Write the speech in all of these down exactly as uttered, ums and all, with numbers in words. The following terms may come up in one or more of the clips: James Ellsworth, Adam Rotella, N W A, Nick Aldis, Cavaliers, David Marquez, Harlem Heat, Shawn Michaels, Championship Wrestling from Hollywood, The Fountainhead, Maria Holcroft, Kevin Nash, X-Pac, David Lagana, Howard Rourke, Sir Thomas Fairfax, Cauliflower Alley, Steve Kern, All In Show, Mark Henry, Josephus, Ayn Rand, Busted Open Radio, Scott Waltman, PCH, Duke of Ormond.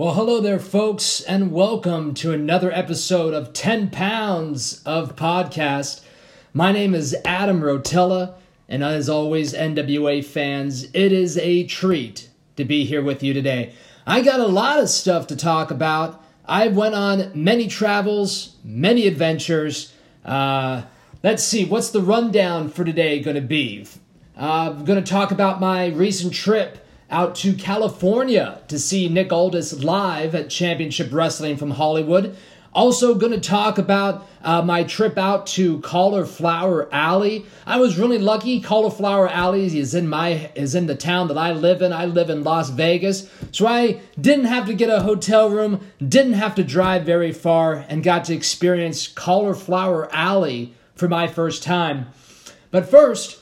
Well, hello there, folks, and welcome to another episode of ten pounds of Podcast. My name is Adam Rotella, and as always, N W A fans, it is a treat to be here with you today. I got a lot of stuff to talk about. I went on many travels, many adventures. Uh, let's see, what's the rundown for today going to be? Uh, I'm going to talk about my recent trip out to California to see Nick Aldis live at Championship Wrestling from Hollywood. Also going to talk about uh, my trip out to Cauliflower Alley. I was really lucky. Cauliflower Alley is in my is in the town that I live in. I live in Las Vegas. So I didn't have to get a hotel room, didn't have to drive very far, and got to experience Cauliflower Alley for my first time. But first,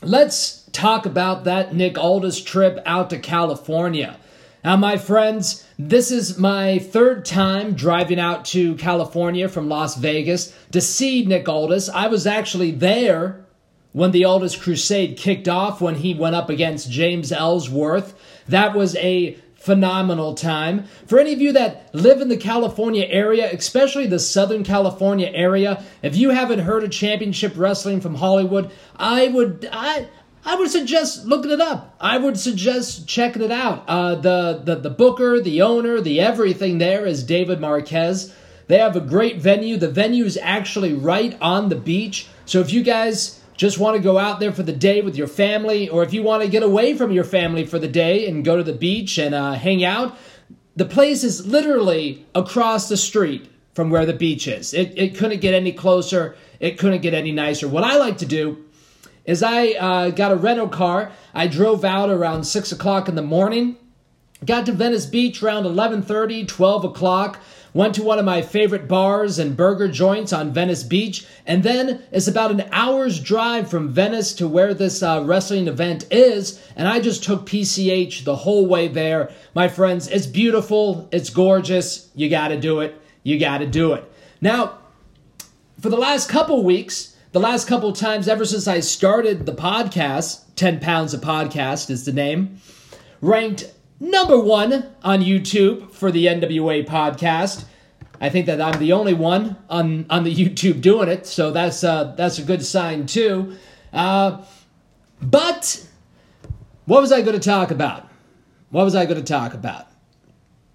let's talk about that Nick Aldis trip out to California. Now, my friends, this is my third time driving out to California from Las Vegas to see Nick Aldis. I was actually there when the Aldis Crusade kicked off, when he went up against James Ellsworth. That was a phenomenal time. For any of you that live in the California area, especially the Southern California area, if you haven't heard of Championship Wrestling from Hollywood, I would... I. I would suggest looking it up. I would suggest checking it out. Uh, the, the the booker, the owner, the everything there is David Marquez. They have a great venue. The venue is actually right on the beach. So if you guys just want to go out there for the day with your family, or if you want to get away from your family for the day and go to the beach and uh, hang out, the place is literally across the street from where the beach is. It, it couldn't get any closer. It couldn't get any nicer. What I like to do is I uh, got a rental car. I drove out around six o'clock in the morning, got to Venice Beach around eleven thirty, twelve o'clock, went to one of my favorite bars and burger joints on Venice Beach, and then it's about an hour's drive from Venice to where this uh, wrestling event is, and I just took P C H the whole way there. My friends, it's beautiful. It's gorgeous. You got to do it. You got to do it. Now, for the last couple weeks, the last couple of times, ever since I started the podcast, ten pounds of Podcast is the name, ranked number one on YouTube for the N W A podcast. I think that I'm the only one on, on the YouTube doing it, so that's uh, that's a good sign too. Uh, but what was I going to talk about? What was I going to talk about?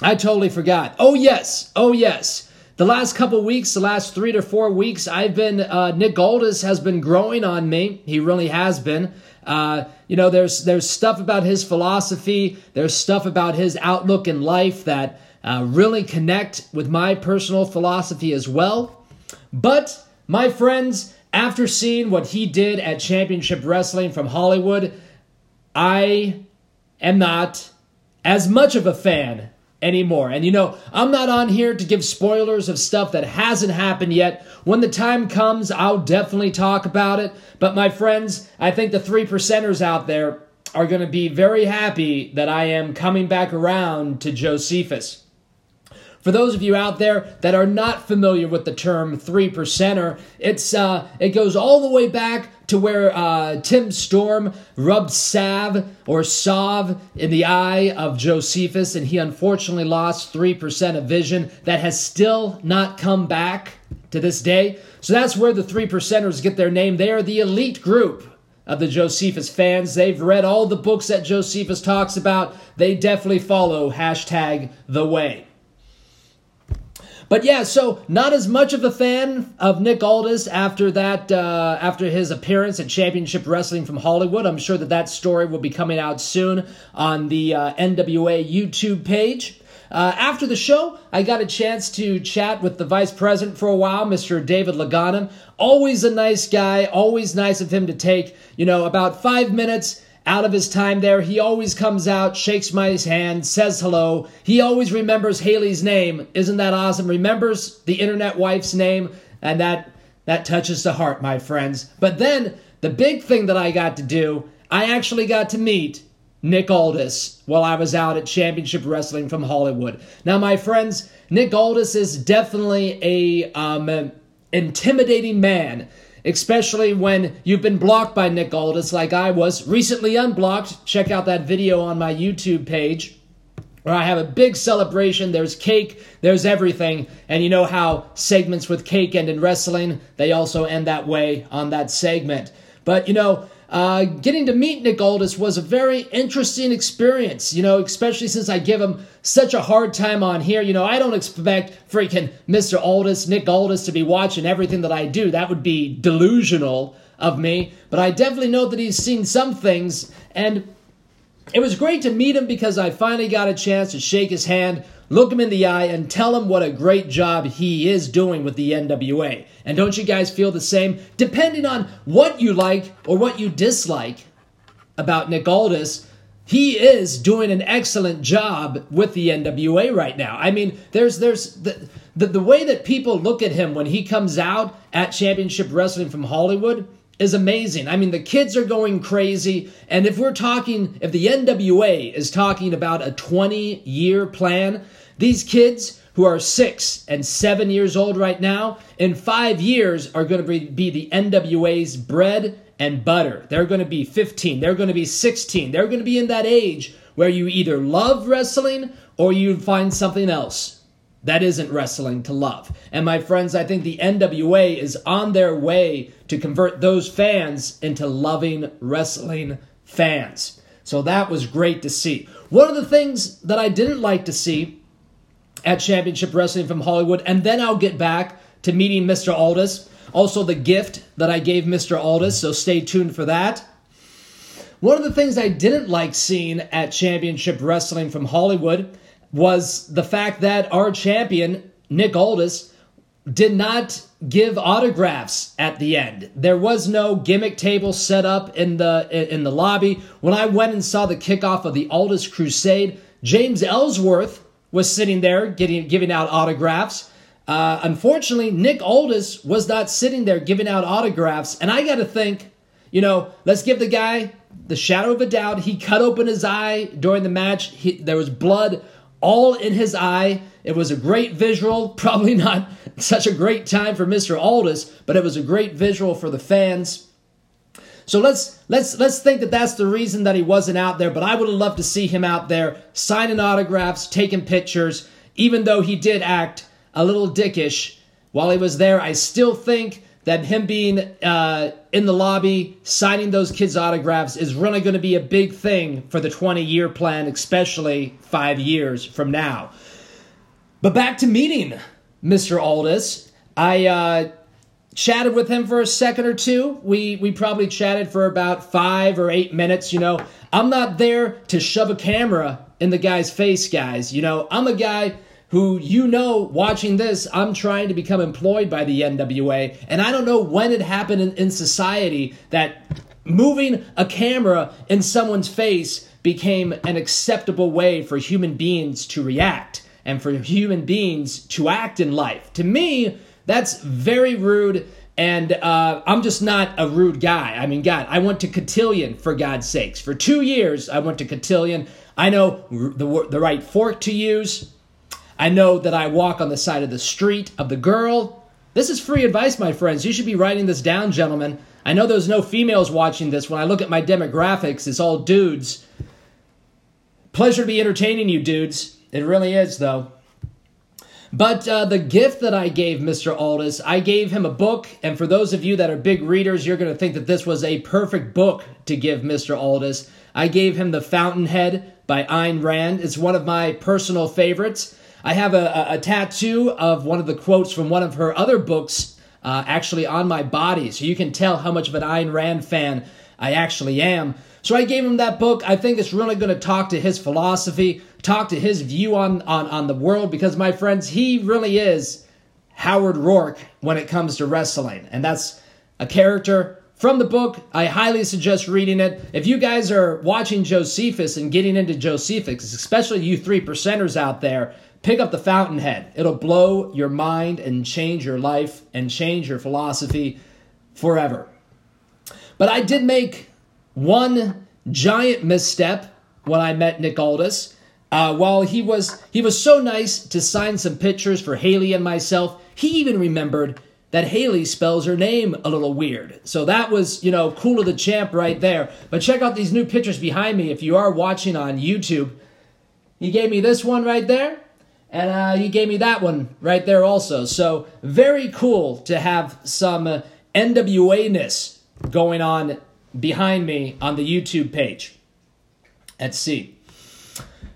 I totally forgot. Oh, yes. Oh, yes. The last couple weeks, the last three to four weeks, I've been, uh, Nick Aldis has been growing on me. He really has been. Uh, you know, there's there's stuff about his philosophy. There's stuff about his outlook in life that uh, really connect with my personal philosophy as well. But, my friends, after seeing what he did at Championship Wrestling from Hollywood, I am not as much of a fan anymore. And you know, I'm not on here to give spoilers of stuff that hasn't happened yet. When the time comes, I'll definitely talk about it. But my friends, I think the three percenters out there are going to be very happy that I am coming back around to Josephus. For those of you out there that are not familiar with the term three percenter, it's uh, it goes all the way back to where uh, Tim Storm rubbed salve or salve in the eye of Josephus, and he unfortunately lost three percent of vision that has still not come back to this day. So that's where the three percenters get their name. They are the elite group of the Josephus fans. They've read all the books that Josephus talks about. They definitely follow hashtag the way. But yeah, so not as much of a fan of Nick Aldis after that, uh, after his appearance at Championship Wrestling from Hollywood. I'm sure that that story will be coming out soon on the uh, N W A YouTube page. Uh, after the show, I got a chance to chat with the vice president for a while, Mister David Lagana. Always a nice guy, always nice of him to take, you know, about five minutes out of his time there. He always comes out, shakes my hand, says hello. He always remembers Haley's name. Isn't that awesome? Remembers the internet wife's name, and that that touches the heart, my friends. But then, the big thing that I got to do, I actually got to meet Nick Aldis while I was out at Championship Wrestling from Hollywood. Now, my friends, Nick Aldis is definitely a um, an intimidating man, especially when you've been blocked by Nick Aldis like I was. Recently unblocked. Check out that video on my YouTube page where I have a big celebration. There's cake, there's everything. And you know how segments with cake end in wrestling? They also end that way on that segment. But, you know, uh, getting to meet Nick Aldis was a very interesting experience, you know, especially since I give him such a hard time on here. You know, I don't expect freaking Mister Aldis, Nick Aldis, to be watching everything that I do. That would be delusional of me. But I definitely know that he's seen some things, and it was great to meet him because I finally got a chance to shake his hand, look him in the eye, and tell him what a great job he is doing with the N W A. And don't you guys feel the same? Depending on what you like or what you dislike about Nick Aldis, he is doing an excellent job with the N W A right now. I mean, there's there's the the, the way that people look at him when he comes out at Championship Wrestling from Hollywood is amazing. I mean, the kids are going crazy. And if we're talking, if the N W A is talking about a twenty-year plan, these kids who are six and seven years old right now, in five years are going to be the N W A's bread and butter. They're going to be fifteen. They're going to be sixteen. They're going to be in that age where you either love wrestling or you find something else that isn't wrestling to love. And my friends, I think the N W A is on their way to convert those fans into loving wrestling fans. So that was great to see. One of the things that I didn't like to see at Championship Wrestling from Hollywood, and then I'll get back to meeting Mister Aldis, also the gift that I gave Mister Aldis, so stay tuned for that. One of the things I didn't like seeing at Championship Wrestling from Hollywood was the fact that our champion, Nick Aldis, did not give autographs at the end. There was no gimmick table set up in the in the lobby. When I went and saw the kickoff of the Aldis Crusade, James Ellsworth was sitting there getting, giving out autographs. Uh, unfortunately, Nick Aldis was not sitting there giving out autographs. And I got to think, you know, let's give the guy the shadow of a doubt. He cut open his eye during the match. He, there was blood all in his eye. It was a great visual. Probably not such a great time for Mister Aldis, but it was a great visual for the fans. So let's let's let's think that that's the reason that he wasn't out there. But I would have loved to see him out there signing autographs, taking pictures. Even though he did act a little dickish while he was there, I still think that him being uh, in the lobby, signing those kids' autographs is really going to be a big thing for the twenty-year plan, especially five years from now. But back to meeting Mister Aldis. I uh, chatted with him for a second or two. We, we probably chatted for about five or eight minutes, you know. I'm not there to shove a camera in the guy's face, guys. You know, I'm a guy who, you know, watching this, I'm trying to become employed by the N W A. And I don't know when it happened in, in society that moving a camera in someone's face became an acceptable way for human beings to react and for human beings to act in life. To me, that's very rude. And uh, I'm just not a rude guy. I mean, God, I went to Cotillion, for God's sakes. For two years, I went to Cotillion. I know the, the right fork to use. I know that I walk on the side of the street of the girl. This is free advice, my friends. You should be writing this down, gentlemen. I know there's no females watching this. When I look at my demographics, it's all dudes. Pleasure to be entertaining you, dudes. It really is, though. But uh, the gift that I gave Mister Aldis, I gave him a book. And for those of you that are big readers, you're going to think that this was a perfect book to give Mister Aldis. I gave him The Fountainhead by Ayn Rand. It's one of my personal favorites. I have a, a tattoo of one of the quotes from one of her other books uh, actually on my body, so you can tell how much of an Ayn Rand fan I actually am. So I gave him that book. I think it's really going to talk to his philosophy, talk to his view on, on, on the world, because, my friends, he really is Howard Rourke when it comes to wrestling, and that's a character from the book. I highly suggest reading it. If you guys are watching Josephus and getting into Josephus, especially you three percenters out there, pick up The Fountainhead. It'll blow your mind and change your life and change your philosophy forever. But I did make one giant misstep when I met Nick Aldis. Uh, while he was he was so nice to sign some pictures for Haley and myself, he even remembered that Haley spells her name a little weird. So that was, you know, cool of the champ right there. But check out these new pictures behind me if you are watching on YouTube. You gave me this one right there, and uh, you gave me that one right there also. So very cool to have some uh, N W A-ness going on behind me on the YouTube page. Let's see.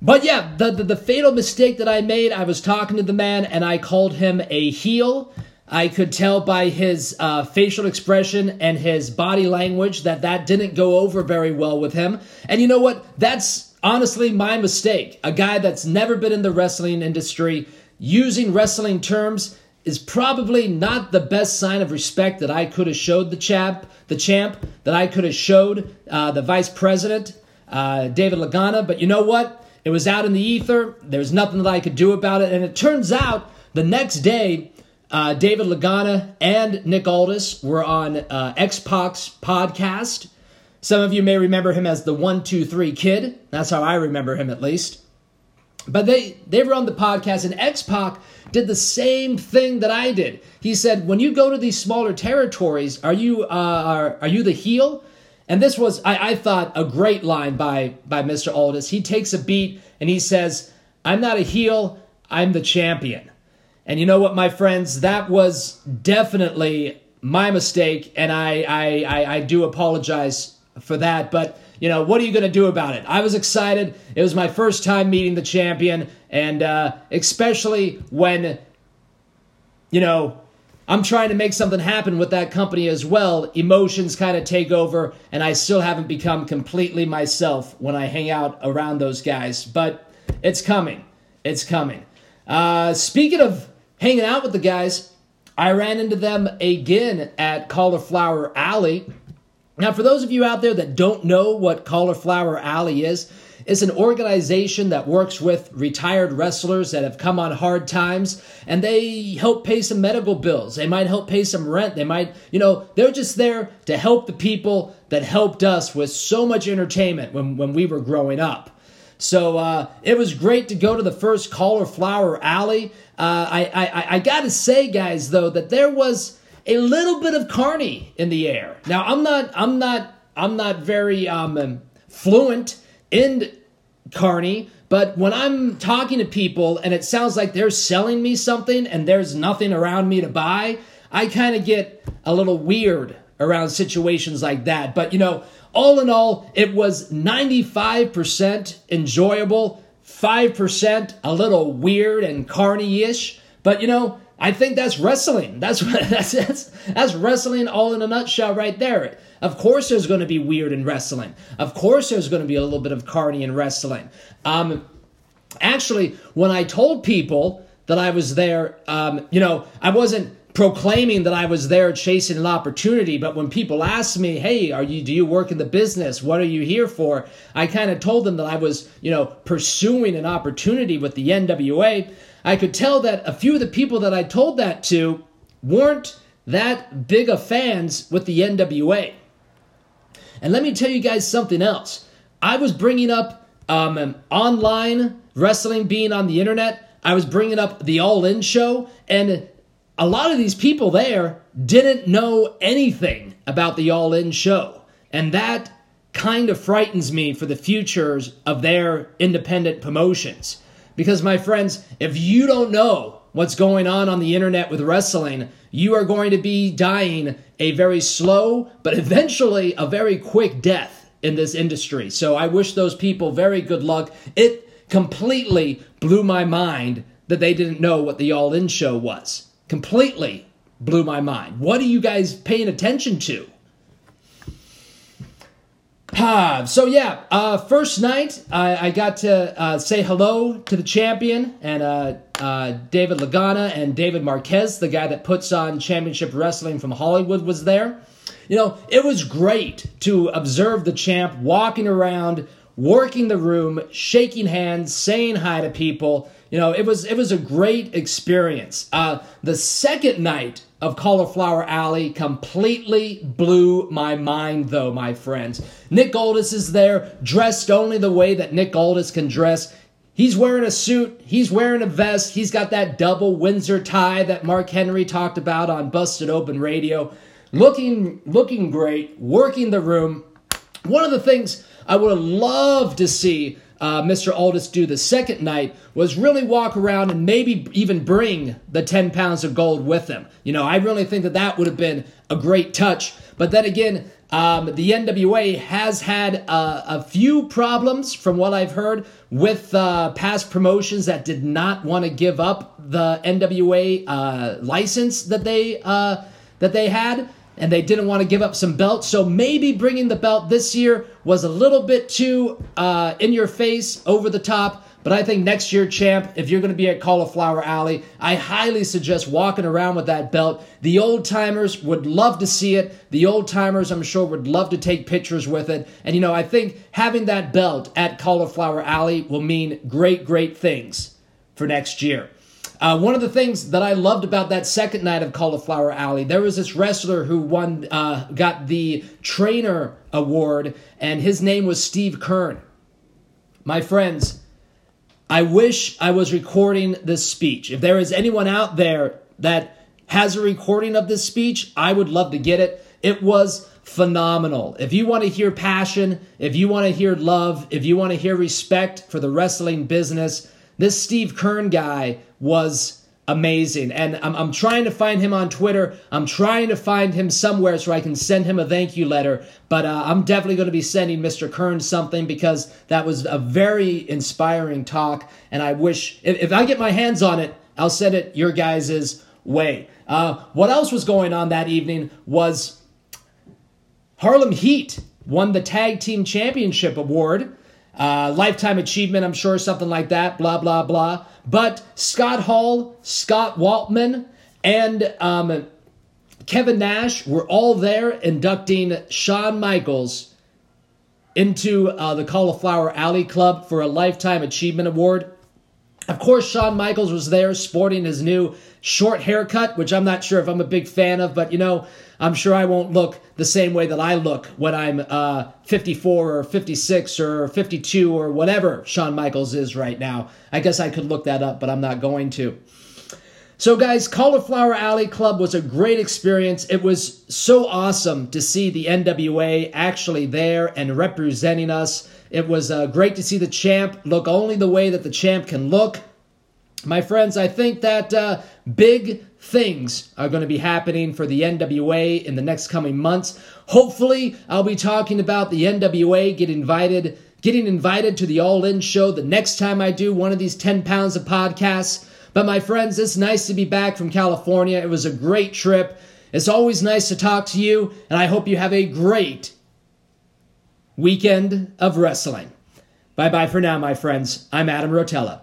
But yeah, the, the, the fatal mistake that I made, I was talking to the man, and I called him a heel. I could tell by his uh, facial expression and his body language that that didn't go over very well with him. And you know what? That's honestly my mistake. A guy that's never been in the wrestling industry, using wrestling terms is probably not the best sign of respect that I could have showed the champ, the champ that I could have showed uh, the vice president, uh, David Lagana. But you know what? It was out in the ether. There was nothing that I could do about it. And it turns out the next day, Uh, David Lagana and Nick Aldis were on uh, X-Pac's podcast. Some of you may remember him as the one two three Kid. That's how I remember him, at least. But they, they were on the podcast, and X-Pac did the same thing that I did. He said, when you go to these smaller territories, are you uh, are, are you the heel? And this was, I, I thought, a great line by, by Mister Aldis. He takes a beat, and he says, I'm not a heel, I'm the champion. And you know what, my friends, that was definitely my mistake, and I, I, I do apologize for that. But, you know, what are you going to do about it? I was excited. It was my first time meeting the champion, and uh, especially when, you know, I'm trying to make something happen with that company as well. Emotions kind of take over, and I still haven't become completely myself when I hang out around those guys. But it's coming. It's coming. Uh, speaking of hanging out with the guys, I ran into them again at Cauliflower Alley. Now, for those of you out there that don't know what Cauliflower Alley is, it's an organization that works with retired wrestlers that have come on hard times, and they help pay some medical bills. They might help pay some rent. They might, you know, they're just there to help the people that helped us with so much entertainment when, when we were growing up. So uh, it was great to go to the first Cauliflower Alley. Uh, I, I I gotta say, guys, though, that there was a little bit of carny in the air. Now I'm not I'm not I'm not very um, fluent in carny, but when I'm talking to people and it sounds like they're selling me something and there's nothing around me to buy, I kind of get a little weird around situations like that. But you know. All in all, it was ninety-five percent enjoyable, five percent a little weird and carny-ish. But, you know, I think that's wrestling. That's that's that's, that's wrestling all in a nutshell right there. Of course there's going to be weird in wrestling. Of course there's going to be a little bit of carny in wrestling. Um, actually, when I told people that I was there, um, you know, I wasn't proclaiming that I was there chasing an opportunity. But when people asked me, hey, are you, do you work in the business? What are you here for? I kind of told them that I was, you know, pursuing an opportunity with the N W A. I could tell that a few of the people that I told that to weren't that big of fans with the N W A. And let me tell you guys something else. I was bringing up um, online wrestling being on the internet. I was bringing up the All In Show, and a lot of these people there didn't know anything about the All In Show. And that kind of frightens me for the futures of their independent promotions. Because, my friends, if you don't know what's going on on the internet with wrestling, you are going to be dying a very slow, but eventually a very quick death in this industry. So I wish those people very good luck. It completely blew my mind that they didn't know what the All In Show was. Completely blew my mind. What are you guys paying attention to? Ah, so yeah, uh, first night, I, I got to uh, say hello to the champion and uh, uh, David Lagana and David Marquez, the guy that puts on Championship Wrestling from Hollywood, was there. You know, it was great to observe the champ walking around, working the room, shaking hands, saying hi to people. You know, it was it was a great experience. Uh, the second night of Cauliflower Alley completely blew my mind, though, my friends. Nick Aldis is there, dressed only the way that Nick Aldis can dress. He's wearing a suit. He's wearing a vest. He's got that double Windsor tie that Mark Henry talked about on Busted Open Radio. Looking, looking great, working the room. One of the things I would have loved to see uh, Mister Aldis do the second night was really walk around and maybe even bring the ten pounds of gold with him. You know, I really think that that would have been a great touch. But then again, um, the N W A has had uh, a few problems, from what I've heard, with uh, past promotions that did not want to give up the N W A uh, license that they uh, that they had. And they didn't want to give up some belts, so maybe bringing the belt this year was a little bit too uh, in your face, over the top. But I think next year, champ, if you're going to be at Cauliflower Alley, I highly suggest walking around with that belt. The old-timers would love to see it. The old-timers, I'm sure, would love to take pictures with it. And, you know, I think having that belt at Cauliflower Alley will mean great, great things for next year. Uh, one of the things that I loved about that second night of Cauliflower Alley, there was this wrestler who won, uh, got the trainer award, and his name was Steve Kern. My friends, I wish I was recording this speech. If there is anyone out there that has a recording of this speech, I would love to get it. It was phenomenal. If you want to hear passion, if you want to hear love, if you want to hear respect for the wrestling business, this Steve Kern guy was amazing. And I'm, I'm trying to find him on Twitter. I'm trying to find him somewhere so I can send him a thank you letter. But uh, I'm definitely going to be sending Mister Kern something, because that was a very inspiring talk. And I wish, if, if I get my hands on it, I'll send it your guys' way. Uh, what else was going on that evening was Harlem Heat won the Tag Team Championship Award. Uh, lifetime achievement, I'm sure, something like that, blah, blah, blah. But Scott Hall, Scott Waltman, and um, Kevin Nash were all there inducting Shawn Michaels into uh, the Cauliflower Alley Club for a Lifetime Achievement Award. Of course, Shawn Michaels was there sporting his new short haircut, which I'm not sure if I'm a big fan of, but, you know, I'm sure I won't look the same way that I look when I'm uh, fifty-four or fifty-six or fifty-two or whatever Shawn Michaels is right now. I guess I could look that up, but I'm not going to. So, guys, Cauliflower Alley Club was a great experience. It was so awesome to see the N W A actually there and representing us. It was uh, great to see the champ look only the way that the champ can look. My friends, I think that uh, big things are going to be happening for the N W A in the next coming months. Hopefully, I'll be talking about the N W A get invited, getting invited to the All In Show the next time I do one of these ten pounds of podcasts. But my friends, it's nice to be back from California. It was a great trip. It's always nice to talk to you, and I hope you have a great weekend of wrestling. Bye-bye for now, my friends. I'm Adam Rotella.